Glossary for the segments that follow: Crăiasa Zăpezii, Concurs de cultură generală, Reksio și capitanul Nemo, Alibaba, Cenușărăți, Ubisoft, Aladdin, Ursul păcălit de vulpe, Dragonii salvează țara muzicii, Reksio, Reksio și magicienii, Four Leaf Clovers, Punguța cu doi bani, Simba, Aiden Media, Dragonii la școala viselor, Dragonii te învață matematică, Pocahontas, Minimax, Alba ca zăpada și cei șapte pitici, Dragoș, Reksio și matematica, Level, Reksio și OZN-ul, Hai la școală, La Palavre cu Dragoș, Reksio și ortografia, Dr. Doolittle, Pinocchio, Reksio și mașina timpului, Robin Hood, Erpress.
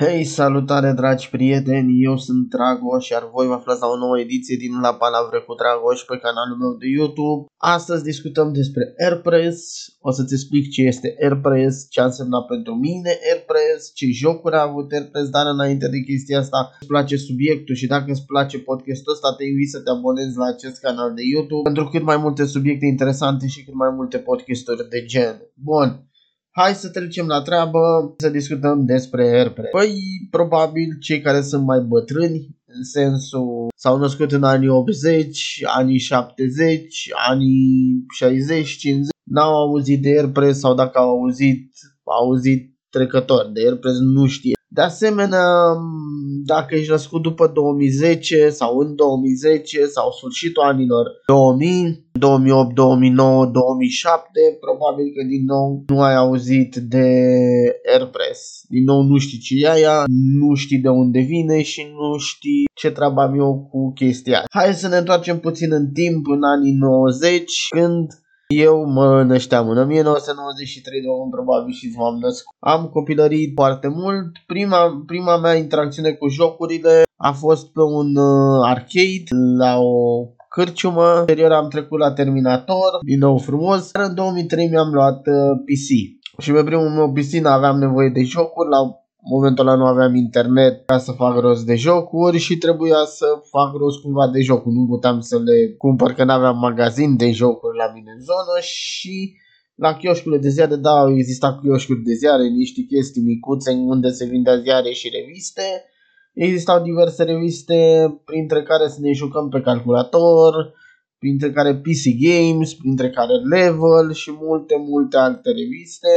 Hei, salutare dragi prieteni, eu sunt Dragoș, iar voi vă aflați la o nouă ediție din La Palavre cu Dragoș pe canalul meu de YouTube. Astăzi discutăm despre Erpress, o să-ți explic ce este Erpress, ce a însemnat pentru mine Erpress, ce jocuri a avut Erpress, dar înainte de chestia asta, îți place subiectul și dacă îți place podcastul ăsta, te invit să te abonezi la acest canal de YouTube pentru cât mai multe subiecte interesante și cât mai multe podcasturi de gen. Bun. Hai să trecem la treabă, să discutăm despre Erpress. Păi, probabil cei care sunt mai bătrâni, în sensul s-au născut în anii 80, anii 70, anii 60, 50, n-au auzit de Erpress sau dacă au auzit, trecător. De Erpress nu știe. De asemenea, dacă ești născut după 2010 sau în 2010 sau sfârșitul anilor 2000, 2008, 2009, 2007, probabil că din nou nu ai auzit de Erpress. Din nou nu știi ce e aia, nu știi de unde vine și nu știi ce treabă am eu cu chestia. Hai să ne întoarcem puțin în timp, în anii 90, când eu mă nășteam în 1993, de om probabil și m-am născut. Am copilărit foarte mult. Prima mea interacțiune cu jocurile a fost pe un arcade, la o cârciumă. Anterior am trecut la Terminator, din nou frumos. În 2003 mi-am luat PC și pe primul meu PC n-aveam nevoie de jocuri. La momentul ăla nu aveam internet ca să fac rost de jocuri și trebuia să fac rost cumva de jocuri. Nu puteam să le cumpăr că n-aveam magazin de jocuri la mine în zonă și la chioșcurile de ziare, da, exista chioșcuri de ziare, niște chestii micuțe unde se vindea ziare și reviste. Existau diverse reviste printre care să ne jucăm pe calculator, printre care PC Games, printre care Level și multe alte reviste.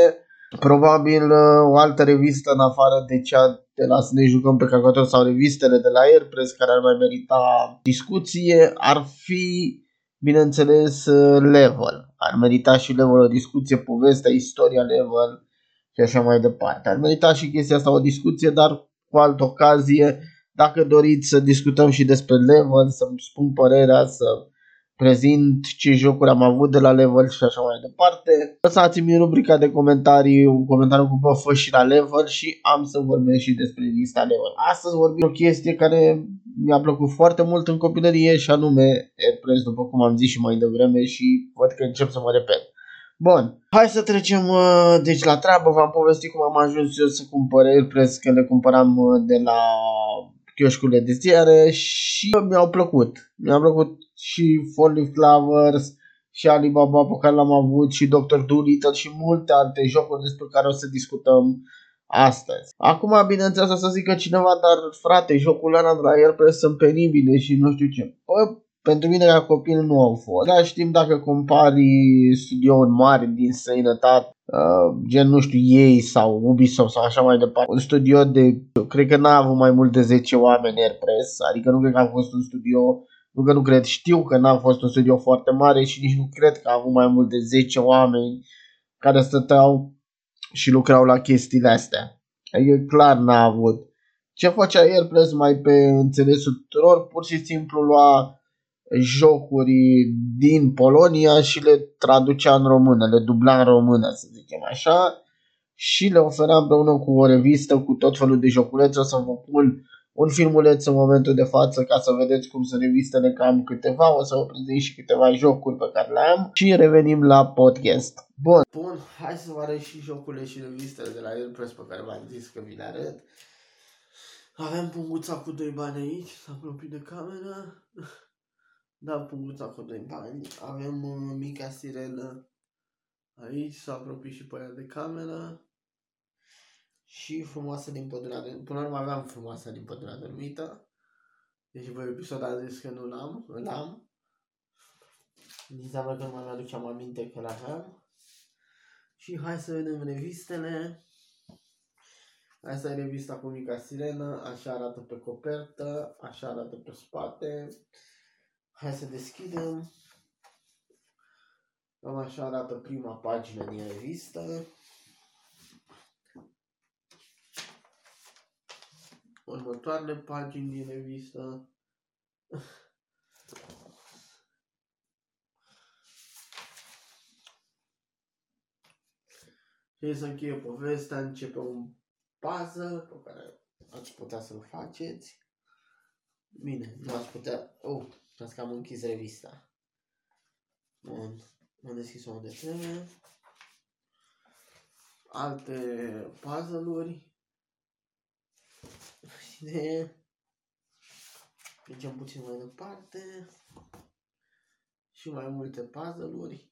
Probabil o altă revistă în afară de cea de la să ne jucăm pe calculator sau revistele de la Erpress care ar mai merita discuție ar fi, bineînțeles, Level. Ar merita și Level o discuție, povestea, istoria Level și așa mai departe. Ar merita și chestia asta o discuție, dar cu altă ocazie. Dacă doriți să discutăm și despre Level, să-mi spun părerea, să prezint ce jocuri am avut de la Level și așa mai departe. Lăsați-mi în rubrica de comentarii un comentariu cu bă, fă și la Level și am să vorbesc și despre lista Level. Astăzi vorbim o chestie care mi-a plăcut foarte mult în copilărie și anume Erpress, după cum am zis și mai devreme și văd că încep să mă repet. Bun, hai să trecem deci la treabă. V-am povestit cum am ajuns eu să cumpăr Erpress, că le cumpăram de la chioșcurile de ziare și mi-au plăcut. Mi-a plăcut și Four Leaf Clovers și Alibaba pe care l-am avut și Dr. Doolittle și multe alte jocuri despre care o să discutăm astăzi. Acum, bineînțeles, o să zică cineva, dar frate, jocurile ăla de la Erpress sunt penibile și nu știu ce. Păi, pentru mine ca copil nu au fost. Dar știm dacă compari studiouri mari din străinătate, gen nu știu ei sau Ubisoft sau așa mai departe, un studio de, cred că n-a avut mai mult de 10 oameni Erpress, adică nu cred că a fost un studio, știu că n-a fost un studio foarte mare și nici nu cred că a avut mai mult de 10 oameni care stăteau și lucrau la chestiile astea. Adică clar n-a avut. Ce făcea Erpress mai pe înțelesul tuturor, pur și simplu lua jocuri din Polonia și le traducea în română, le dubla în română, să zicem așa, și le oferea împreună cu o revistă cu tot felul de joculețe. O să vă pun un filmuleț în momentul de față ca să vedeți cum sunt revistele, că am câteva, o să vă prezint și câteva jocuri pe care le am și revenim la podcast. Bun, hai să vă arăt și jocurile și revistele de la Erpress pe care v-am zis că vi le arăt. Avem Punguța cu doi bani aici, s-a apropie de camera. Da, Punguța cu doi bani. Avem Mica Seră aici, s-a apropie și pe aia de camera. Și Frumoasa din pădurea dormită. Până la urmă aveam Frumoasa din pădurea dormită. Deci voi episod a zis că nu l-am. Îl am. Înseamnă că nu mai aduceam aminte că l-aveam. Și hai să vedem revistele. Asta e revista cu Mica Seră. Așa arată pe copertă. Așa arată pe spate. Hai să deschidem. Cam așa arată prima pagină din revistă. Următoarele pagini din revistă. Și se încheie povestea, începe un puzzle pe care ați putea să-l faceți. Bine, nu ați putea... cred că am închis revista. Bun, am deschis-o unde trebuie. Alte puzzle-uri. Și de... mergem puțin mai departe. Și mai multe puzzle-uri.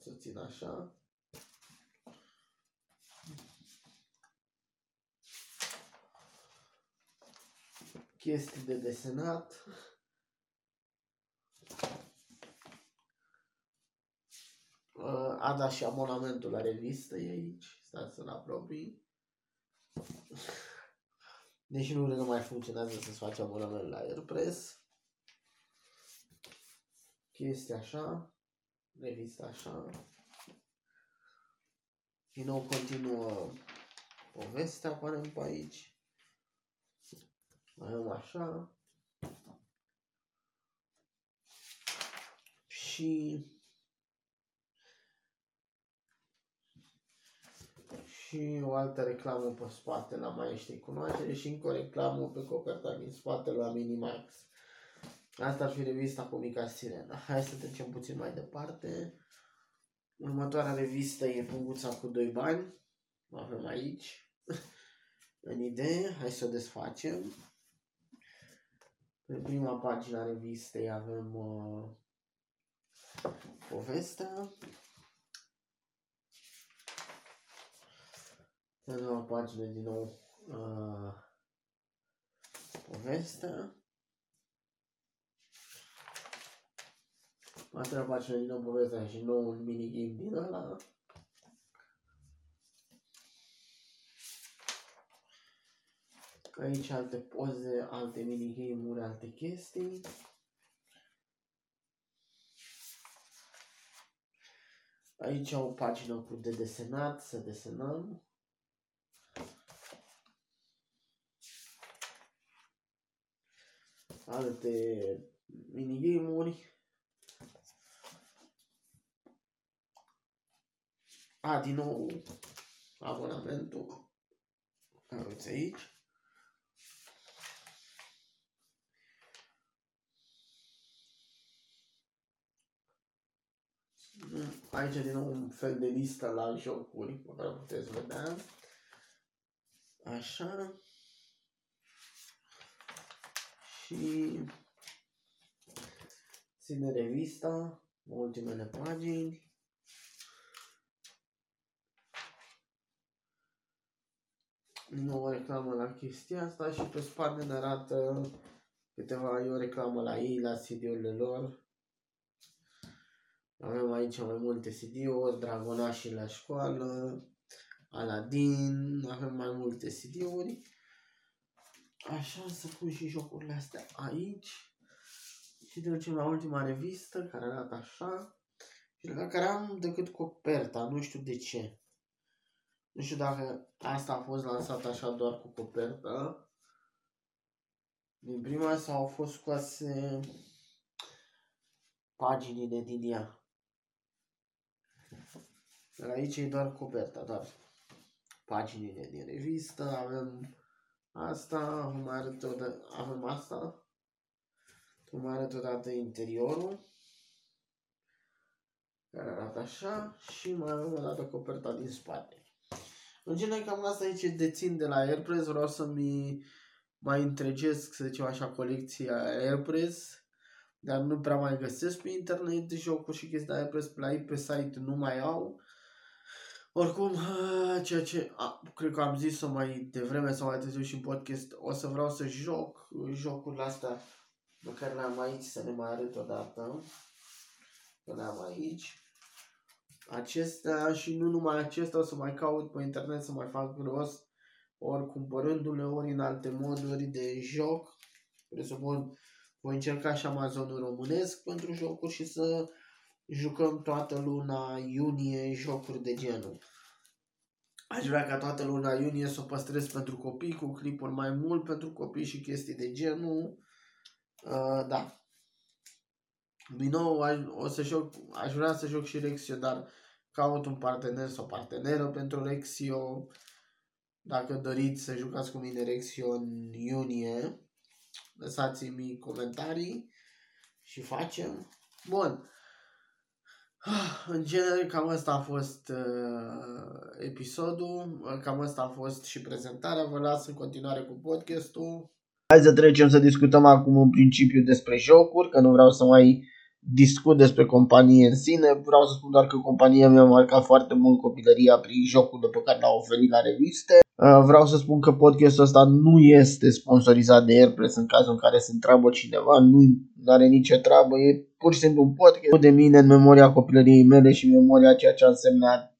Să țin așa. Chestii de desenat. A, da, și abonamentul la revistă e aici. Stați să-l apropii. Deși nu mai funcționează să-ți faci abonament la Erpress. Chestia așa. Revista așa. Din nou continuă povestea, aparent pe aici. Avem așa. Și o altă reclamă pe spate la Maieștei Cunoaștere și încă o reclamă pe coperta din spate la Minimax. Asta ar fi revista cu Mica Sirena. Hai să trecem puțin mai departe. Următoarea revistă e Punguța cu doi bani. O avem aici. În idee, hai să o desfacem. Pe prima pagină a revistei avem povestea. Pe noua pagină din nou povestea. A treia pagină din nou povestea și noul minigame din ăla. Aici alte poze, alte minigame-uri, alte chestii. Aici o pagină cu de desenat, să desenăm. Alte minigame-uri. A, din nou abonamentul care aveți aici. Aici din nou un fel de listă la jocuri pe care puteți vedea. Așa. Și ține revista, ultimele pagini. Nu o reclamă la chestia asta și pe spate ne arată câteva, eu reclamă la ei, la CD-urile lor. Avem aici mai multe CD-uri, Dragonii la școală, Aladdin, avem mai multe CD-uri. Așa, să pun și jocurile astea aici. Și trecem la ultima revistă, care arată așa. Și la care am decât coperta, nu știu de ce. Nu știu dacă asta a fost lansată așa doar cu coperta din prima sau au fost scoase paginile din ea. Dar aici e doar coperta, doar paginile din revistă. Avem asta, avem asta. Mai arăt odată interiorul, care arată așa și mai avem odată coperta din spate. În general, cam asta aici dețin de la Erpress, vreau să-mi mai întregesc, să zicem așa, colecția Erpress, dar nu prea mai găsesc pe internet jocuri și chestii de Erpress, pe la ei pe site nu mai au. Oricum, ceea ce cred că am zis-o mai devreme sau mai târziu și în podcast, o să vreau să joc jocurile astea, măcar le-am aici, să le mai arăt odată, că le-am aici. Acestea și nu numai acestea, o să mai caut pe internet să mai fac rost, ori cumpărându-le, ori în alte moduri de joc. Presupun, voi încerca și Amazonul românesc pentru jocuri și să jucăm toată luna iunie jocuri de genul. Aș vrea ca toată luna iunie să o păstrez pentru copii, cu clipuri mai mult pentru copii și chestii de genul. Da. Din nou, aș vrea să joc și Reksio, dar caut un partener sau parteneră pentru Reksio Dacă doriți să jucați cu mine Reksio în iunie, lăsați-mi comentarii și facem. Bun. În general, cam asta a fost episodul, cam asta a fost și prezentarea. Vă las în continuare cu podcastul. Hai să trecem să discutăm acum în principiu despre jocuri, că nu vreau să mai discut despre companie în sine. Vreau să spun doar că compania mi-a marcat foarte mult copilăria prin jocul pe care l-a oferit la reviste. Vreau să spun că podcastul ăsta nu este sponsorizat de Erpress, în cazul în care se întreabă cineva, nu are nicio treabă, e pur și simplu un podcast de mine în memoria copilăriei mele și în memoria ceea ce a însemnat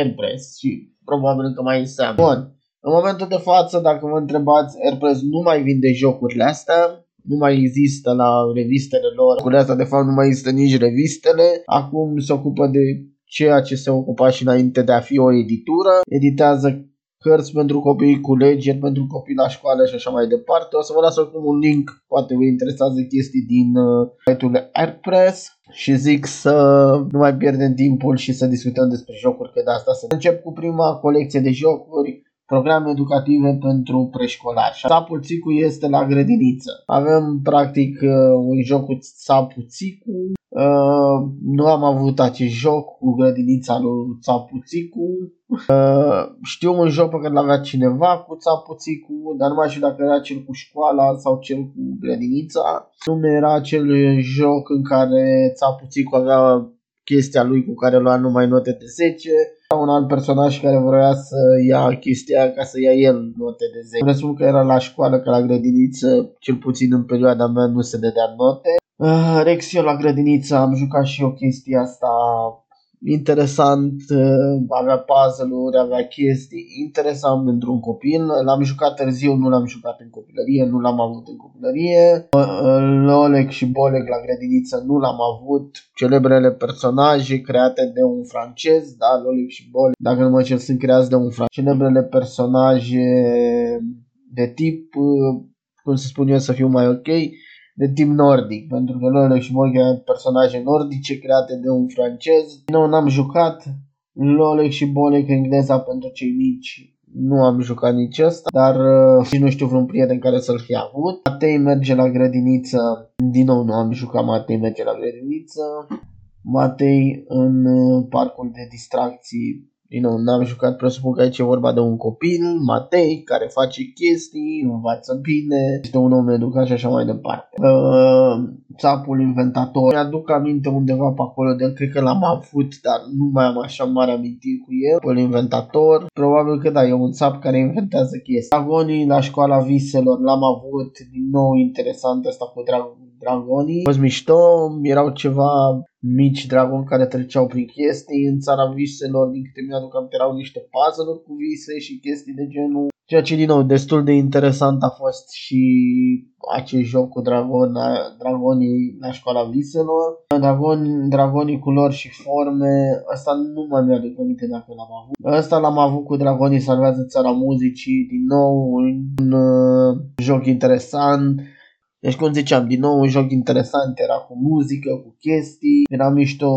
Erpress și probabil că mai înseamnă. Bun, în momentul de față, dacă vă întrebați, Erpress nu mai vinde jocurile astea, nu mai există la revistele lor. Jocurile astea de fapt nu mai există nici revistele, acum se ocupă de ceea ce se ocupa și înainte de a fi o editură, editează cărți pentru copii, culegeri pentru copii la școală și așa mai departe. O să vă las oricum un link, poate vă interesează chestii din site-ul Erpress și zic să nu mai pierdem timpul și să discutăm despre jocuri, că de asta să încep cu prima colecție de jocuri, programe educative pentru preșcolari. Țăpuțicu este la grădiniță. Avem practic un joc cu Țăpuțicu. Nu am avut acest joc cu grădinița lui Țăpuțicu. Știu un joc pe care l-avea cineva cu Țăpuțicu, dar nu mai știu dacă era cel cu școala sau cel cu grădinița. Nu era acel joc în care Țăpuțicu avea chestia lui cu care lua numai note de 10. Era un alt personaj care vroia să ia chestia ca să ia el note de 10. Vreau să spun că era la școală, că la grădiniță, cel puțin în perioada mea, nu se dădea note. Reksio la grădiniță, am jucat și eu chestia asta interesant, avea puzzle-uri, avea chestii interesant pentru un copil. L-am jucat târziu, nu l-am jucat în copilărie, nu l-am avut în copilărie. Lolek și Bolek la grădiniță nu l-am avut. Celebrele personaje create de un francez, da, Lolek și Bolek, dacă nu mă înșel, sunt creați de un francez. Celebrele personaje de tip, cum să spun eu să fiu mai ok, de tip nordic, pentru că Lolek și Bolek erau personaje nordice create de un francez. Nu, n-am jucat Lolek și Bolek engleza pentru cei mici, nu am jucat nici ăsta, dar și nu știu vreun prieten care să-l fi avut. Matei merge la grădiniță, din nou nu am jucat Matei merge la grădiniță. Matei în parcul de distracții, din nou n-am jucat, presupun că aici e vorba de un copil, Matei, care face chestii, învață bine, este un om educat și așa mai departe. Țapul inventator, mi-aduc aminte undeva pe acolo de el, cred că l-am avut, dar nu mai am așa mare amintiri cu el. Țapul inventator, probabil că da, e un țap care inventează chestii. Dragonii la școala viselor, l-am avut, din nou interesant asta cu Dragonii. A fost mișto, erau ceva mici dragoni care treceau prin chestii. În țara viselor, din câte mi-aduc aminte, erau niște puzzle-uri cu vise și chestii de genul. Ceea ce, din nou, destul de interesant a fost și acest joc cu dragonii la școala viselor. Dragonii culori și forme, ăsta nu mai mi-aduc aminte dacă l-am avut. Ăsta l-am avut cu Dragonii salvează țara muzicii, din nou un joc interesant. Deci cum ziceam, din nou un joc interesant, era cu muzică, cu chestii, era mișto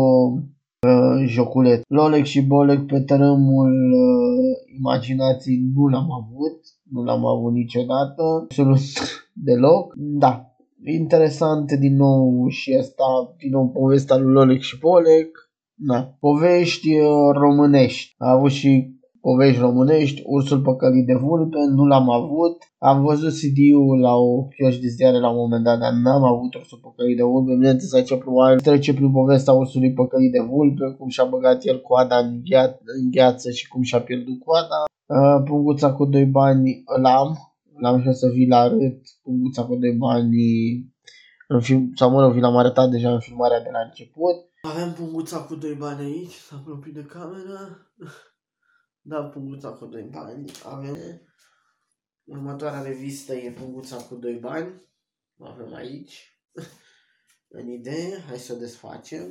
joculet. Lolek și Bolek pe tărâmul imaginației nu l-am avut niciodată, absolut deloc. Da, interesant din nou și asta, din nou povestea lui Lolek și Bolek. Da. Povești românești, a avut și povești românești, Ursul păcălit de vulpe, nu l-am avut. Am văzut CD-ul la o chioșc de ziare la un moment dat, dar n-am avut Ursul păcălit de vulpe. Bineînțeles, aici probabil trece prin povestea Ursului păcălit de vulpe, cum și-a băgat el coada în gheață și cum și-a pierdut coada. Punguța cu 2 bani l-am și să vii la arăt. Punguța cu 2 bani în film, sau mă rog, vi l-am arătat deja în filmarea de la început. Avem Punguța cu 2 bani aici, s-a apropie de camera. Da, Punguța cu 2 bani, avem. Următoarea revistă e Punguța cu 2 bani, avem aici, în idee, hai să o desfacem.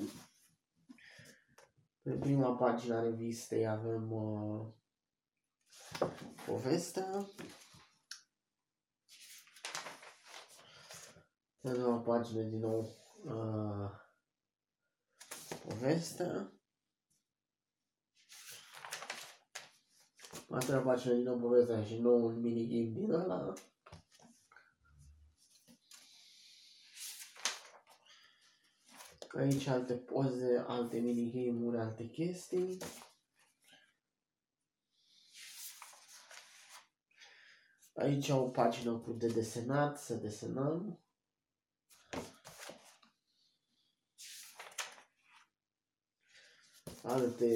Pe prima pagină a revistei avem povestea. Pe a doua pagină din nou povestea. Asta facem din nou povestea și nou un minigame din ăla. Aici alte poze, alte minigame-uri, alte chestii. Aici o pagină cu de desenat, să desenăm. Alte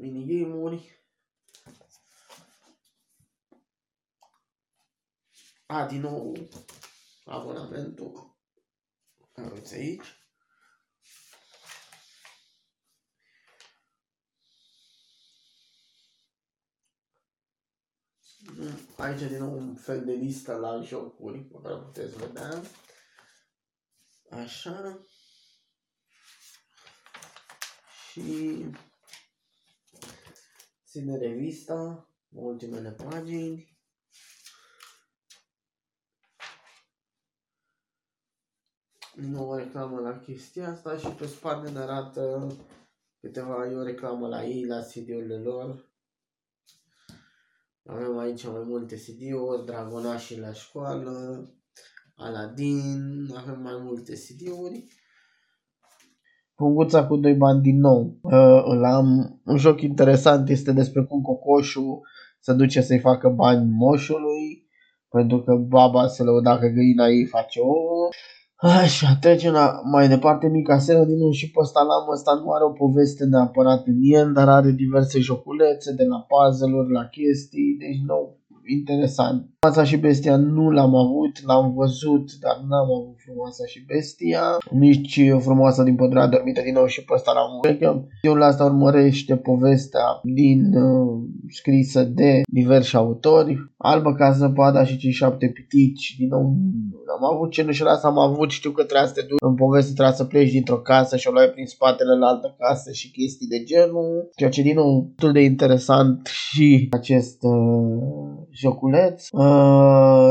minigame-uri. A, din nou abonamentul care uiți aici. Aici din nou un fel de listă la jocuri pe care puteți vedea. Așa. Și ține revista, ultimele pagini. Nu o reclamă la chestia asta și pe spate ne arată câteva, e o reclamă la ei, la CD-urile lor. Avem aici mai multe CD-uri, Dragonii la școală, Aladdin, avem mai multe CD-uri. Punguța cu doi bani din nou. L-am. Un joc interesant este despre cum cocoșul se duce să-i facă bani moșului, pentru că baba se lăuda că găina ei face ouă. Așa, trecem mai departe, Mica Seră din nou și pe ăsta l-am, ăsta nu are o poveste neapărat în el, dar are diverse joculețe, de la puzzle-uri la chestii, deci nou, interesant. Frumoasa și bestia nu l-am avut, l-am văzut, dar n-am avut Frumoasa și bestia, nici Frumoasa din pădurea dormită din nou și pe ăsta l-am avut. Eu la asta urmărește povestea din scrisă de diversi autori, Alba ca zăpada și cei șapte pitici, din nou l-am avut, Cenușărăți am avut, știu că trebuia să te duci în poveste, trebuia să pleci dintr-o casă și o luai prin spatele la altă casă și chestii de genul, ceea ce din nou destul de interesant și acest joculeț.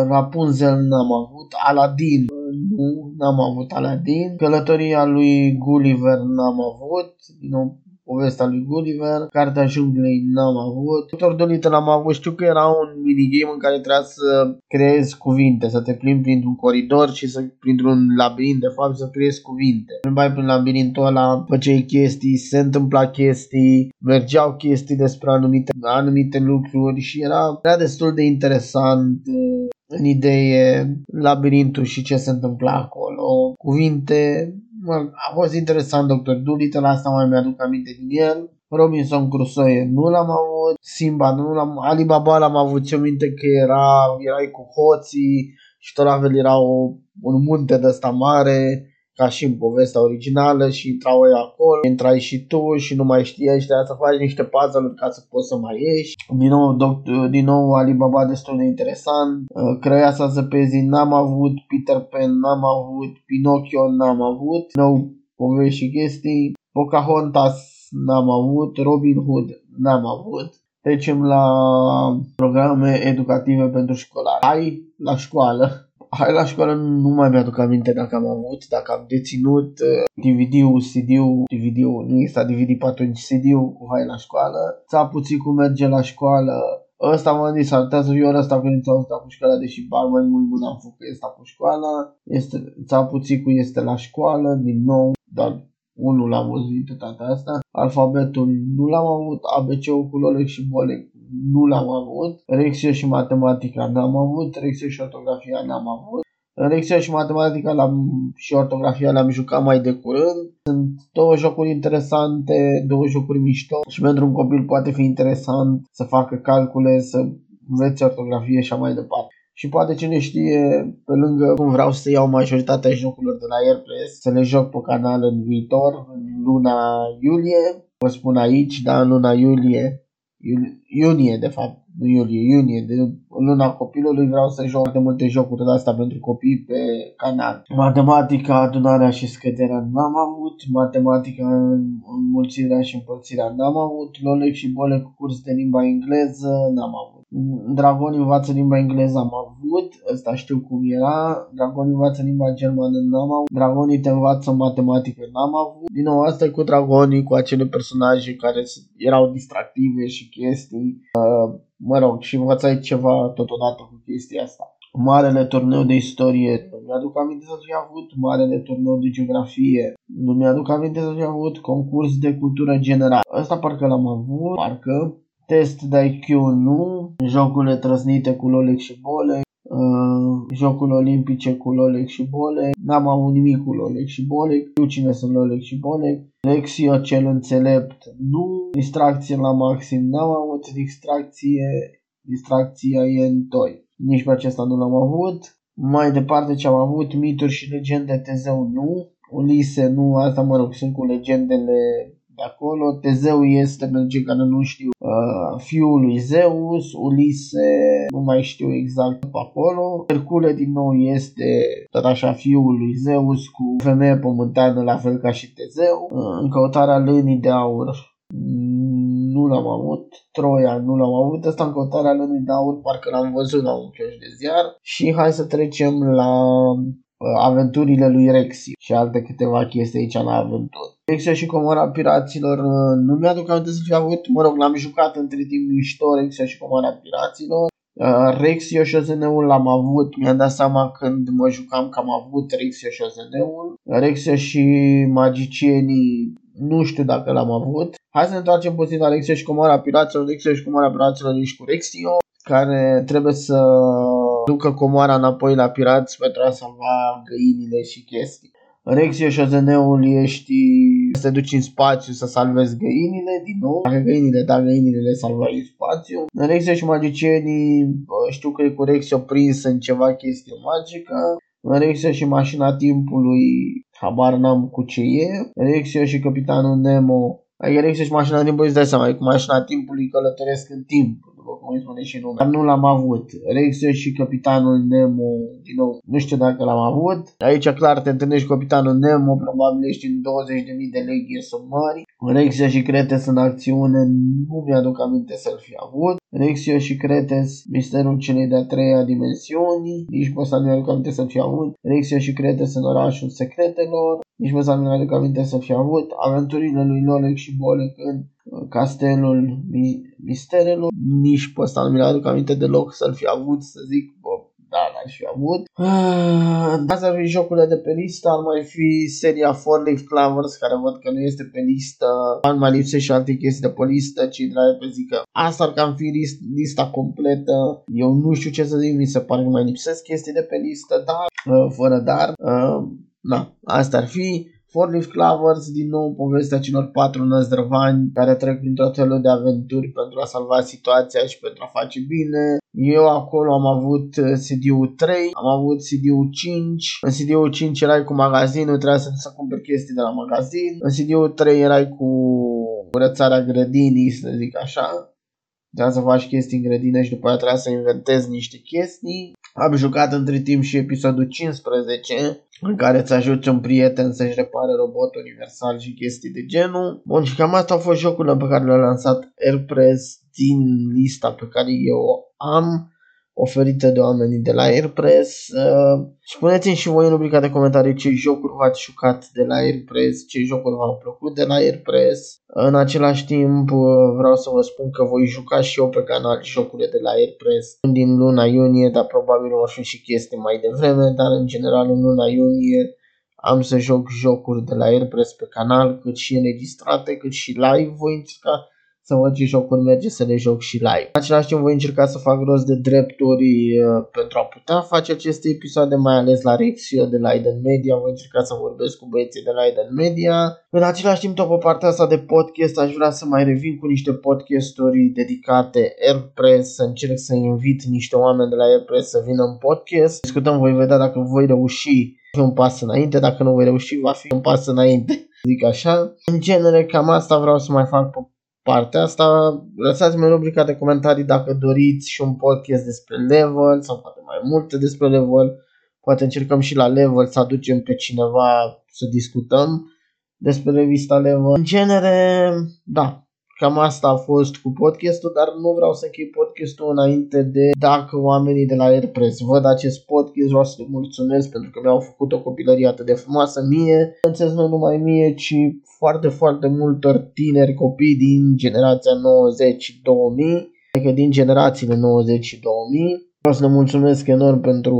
Rapunzel n-am avut, Aladdin nu, n-am avut Aladdin, Călătoria lui Gulliver n-am avut, din nou povestea lui Gulliver, Cartea junglei n-am avut, Dr. Doolittle l-am avut, știu că era un minigame în care trebuia să creezi cuvinte, să te plimbi printr-un coridor și să printr-un labirint, de fapt să creezi cuvinte. Plimbai prin labirintul ăla, făceai chestii, se întâmpla chestii, mergeau chestii despre anumite lucruri și era destul de interesant în idee labirintul și ce se întâmpla acolo, cuvinte. A fost interesant Dr. Doolittle, asta mai mi-aduc aminte din el. Robinson Crusoe nu l-am avut, Simba nu l-am, Alibaba l-am avut, ți-o minte că erai cu hoții și tot la fel era un munte de ăsta mare, ca și în povestea originală și intrau ei acolo, intrai și tu și nu mai știi ăștia să faci niște puzzle-uri ca să poți să mai ieși. Din nou Alibaba destul de interesant, Crăiasa Zăpezii n-am avut, Peter Pan n-am avut, Pinocchio n-am avut, din nou povești și chestii, Pocahontas n-am avut, Robin Hood n-am avut. Trecem la programe educative pentru școlari. Hai la școală! Hai la școală nu mai mi-aduc aminte dacă am avut, dacă am deținut DVD-ul, CD-ul, DVD-ul, nu exista DVD pe atunci, CD-ul cu Hai la școală. Țăpuțicu merge la școală, ăsta m-am zis, ar trebui să fiu ăsta când ți-am stat cu școala, deși bar mai mult am făcut ăsta cu școala. Țăpuțicu este la școală, din nou, dar unul l-am văzut de data asta. Alfabetul nu l-am avut, ABC-ul cu Lolek și Bolek nu l-am avut, Reksio și matematica n-am avut, Reksio și ortografia n-am avut. Reksio și matematica și ortografia l-am jucat mai de curând. Sunt două jocuri interesante, două jocuri mișto și pentru un copil poate fi interesant să facă calcule, să învețe ortografie și așa mai departe. Și poate cine știe, pe lângă cum vreau să iau majoritatea jocurilor de la Erpress, să le joc pe canal în viitor, în luna iulie, vă spun aici, dar în luna iunie de fapt, nu iulie, iunie, de luna copilului vreau să joc foarte multe jocuri de asta pentru copii pe canal. Matematica, adunarea și scăderea n-am avut, matematica, înmulțirea și împărțirea n-am avut, Lolek și Bolek, curs de limba engleză n-am avut. Dragonii învață limba engleză am avut, ăsta știu cum era. Dragonii învață limba germană, n-am avut. Dragonii te învață matematică, n-am avut. Din nou, asta cu Dragonii, cu acele personaje care erau distractive și chestii. Mă rog, și învățai ceva totodată cu chestia asta. Marele turneu de istorie, nu mi-aduc aminte să fi avut. Marele turneu de geografie, nu mi-aduc aminte să fi avut. Concurs de cultură generală, ăsta parcă l-am avut, parcă. Test de IQ, nu. Jocurile trăznite cu Lolek și Bolek, jocurile olimpice cu Lolek și Bolek. N-am avut nimic cu Lolek și Bolek. Știu cine sunt Lolek și Bolek. Reksio cel înțelept, nu. Distracție la maxim, n-am avut. Distracția e în toi. Nici pe acesta nu l-am avut. Mai departe ce am avut, mituri și legende, Tezeu nu, Ulise nu, asta mă rog, sunt cu legendele de acolo. Tezeu este, pentru cei care nu știu, fiul lui Zeus. Ulise, nu mai știu exact pe acolo. Hercule din nou este tot așa fiul lui Zeus cu femeie pământană, la fel ca și Tezeu. În căutarea lânii de aur nu l-am avut. Troia nu l-am avut. Asta în căutarea lânii de aur parcă l-am văzut la un chioșc de ziar. Și hai să trecem la aventurile lui Reksio și alte câteva chestii aici la aventuri. Reksio și Comora Piraților nu mi-aduc aminte să fi avut. Mă rog, l-am jucat între timp mișto, Reksio și Comora Piraților. Reksio și OZN-ul l-am avut. Mi-am dat seama când mă jucam că am avut Reksio și OZN-ul. Reksio și magicienii nu știu dacă l-am avut. Hai să ne întoarcem puțin la Reksio și Comora Piraților. Reksio și Comora Piraților ești cu Reksio, care trebuie să ducă comoara înapoi la pirați pentru a salva găinile și chestii. Reksio și OZN-ul ești să te duci în spațiu să salvezi găinile din nou. Dacă găinile le salvai în spațiu. Reksio și magicienii, știu că e cu Reksio prins în ceva chestie magică. Reksio și mașina timpului, habar n-am cu ce e. Reksio și capitanul Nemo. Adică Reksio și mașina timpului, îți dai seama, cu mașina timpului călătoresc în timp, după cum îi spune și numele. Dar nu l-am avut. Reksio și capitanul Nemo, din nou, nu știu dacă l-am avut. Aici clar te întâlnești cu capitanul Nemo, probabil ești în 20.000 de leghe sub mări. Reksio și Cretes în acțiune, nu mi-aduc aminte să-l fi avut. Reksio și Cretes, misterul celei de-a treia dimensiuni, nici pe să nu mi-aduc aminte să-l fi avut. Reksio și Cretes în orașul secretelor, nici pe să nu mi-aduc aminte să-l fi avut. Aventurile lui Lolek și Bolek în castelul misterelor, nici pe ăsta nu mi-aduc aminte deloc să-l fi avut, să zic, bă, da, l-aș fi avut. Asta ar fi jocurile de pe listă. Ar mai fi seria Four Leaf Clovers, care văd că nu este pe listă. Ar mai lipsește și alte chestii de pe listă, cei de la Erpress zic că asta ar cam fi lista completă. Eu nu știu ce să zic, mi se pare că mai lipsesc chestii de pe listă, dar, fără dar, na, asta ar fi. Four Leaf Clovers, din nou povestea celor patru năzdrăvani care trec printr-o felul de aventuri pentru a salva situația și pentru a face bine. Eu acolo am avut CD-ul 3, am avut CD-ul 5. În CD-ul 5 erai cu magazinul, trebuia să cumperi chestii de la magazin. În CD-ul 3 erai cu curățarea grădinii, să zic așa. Trebuia să faci chestii în grădină și după aceea trebuia să inventezi niște chestii. Am jucat între timp și episodul 15, în care îți ajuți un prieten să-și repare robot universal și chestii de genul. Bun, și cam asta au fost jocurile pe care le-a lansat Erpress din lista pe care eu am, oferită de oamenii de la Erpress. Spuneți-mi și voi în rubrica de comentarii ce jocuri v-ați jucat de la Erpress, ce jocuri v-au plăcut de la Erpress. În același timp vreau să vă spun că voi juca și eu pe canal jocurile de la Erpress din luna iunie, dar probabil vor fi și chestii mai devreme, dar în general în luna iunie am să joc jocuri de la Erpress pe canal, cât și înregistrate, cât și live. Voi încerca să văd ce jocuri merge să le joc și live. În același timp voi încerca să fac rost de drepturi pentru a putea face aceste episoade, mai ales la Reksio de la Aiden Media. Voi încerca să vorbesc cu băieții de la Aiden Media. În același timp, tot pe partea asta de podcast, aș vrea să mai revin cu niște podcasturi dedicate Erpress, să încerc să invit niște oameni de la Erpress să vină în podcast. Discutăm, voi vedea dacă voi reuși, va fi un pas înainte, dacă nu voi reuși, va fi un pas înainte, zic așa. În genere, cam asta vreau să mai fac pe partea asta. Lăsați-mi în rubrica de comentarii dacă doriți și un podcast despre Level sau poate mai multe despre Level. Poate încercăm și la Level să aducem pe cineva să discutăm despre revista Level. În genere, da, Cam asta a fost cu podcastul, dar nu vreau să închei podcastul înainte de, dacă oamenii de la Erpress văd acest podcast, vreau să le mulțumesc pentru că mi-au făcut o copilărie atât de frumoasă mie, înțeles nu numai mie, ci foarte, foarte multor tineri copii din generația 90-2000, adică din generațiile 90-2000. Vreau să le mulțumesc enorm pentru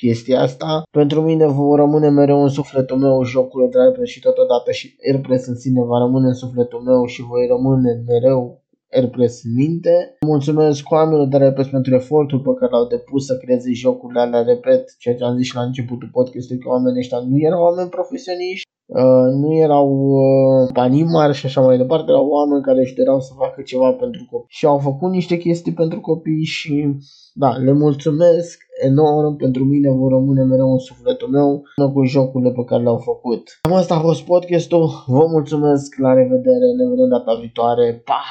chestia asta. Pentru mine vor rămâne mereu în sufletul meu jocurile de la Erpress și totodată și Erpress în sine va rămâne în sufletul meu și voi rămâne mereu Erpress în minte. Mulțumesc oamenilor de la Erpress pentru efortul pe care l-au depus să creeze jocurile alea, repet, ceea ce am zis și la începutul podcastului, că oamenii ăștia nu erau oameni profesioniști, nu erau banii mari și așa mai departe, erau oameni care își doreau să facă ceva pentru copii și au făcut niște chestii pentru copii și da, le mulțumesc enorm, pentru mine vor rămâne mereu în sufletul meu cu jocurile pe care le-au făcut. Cam asta a fost podcastul, vă mulțumesc, la revedere, ne vedem data viitoare, pa!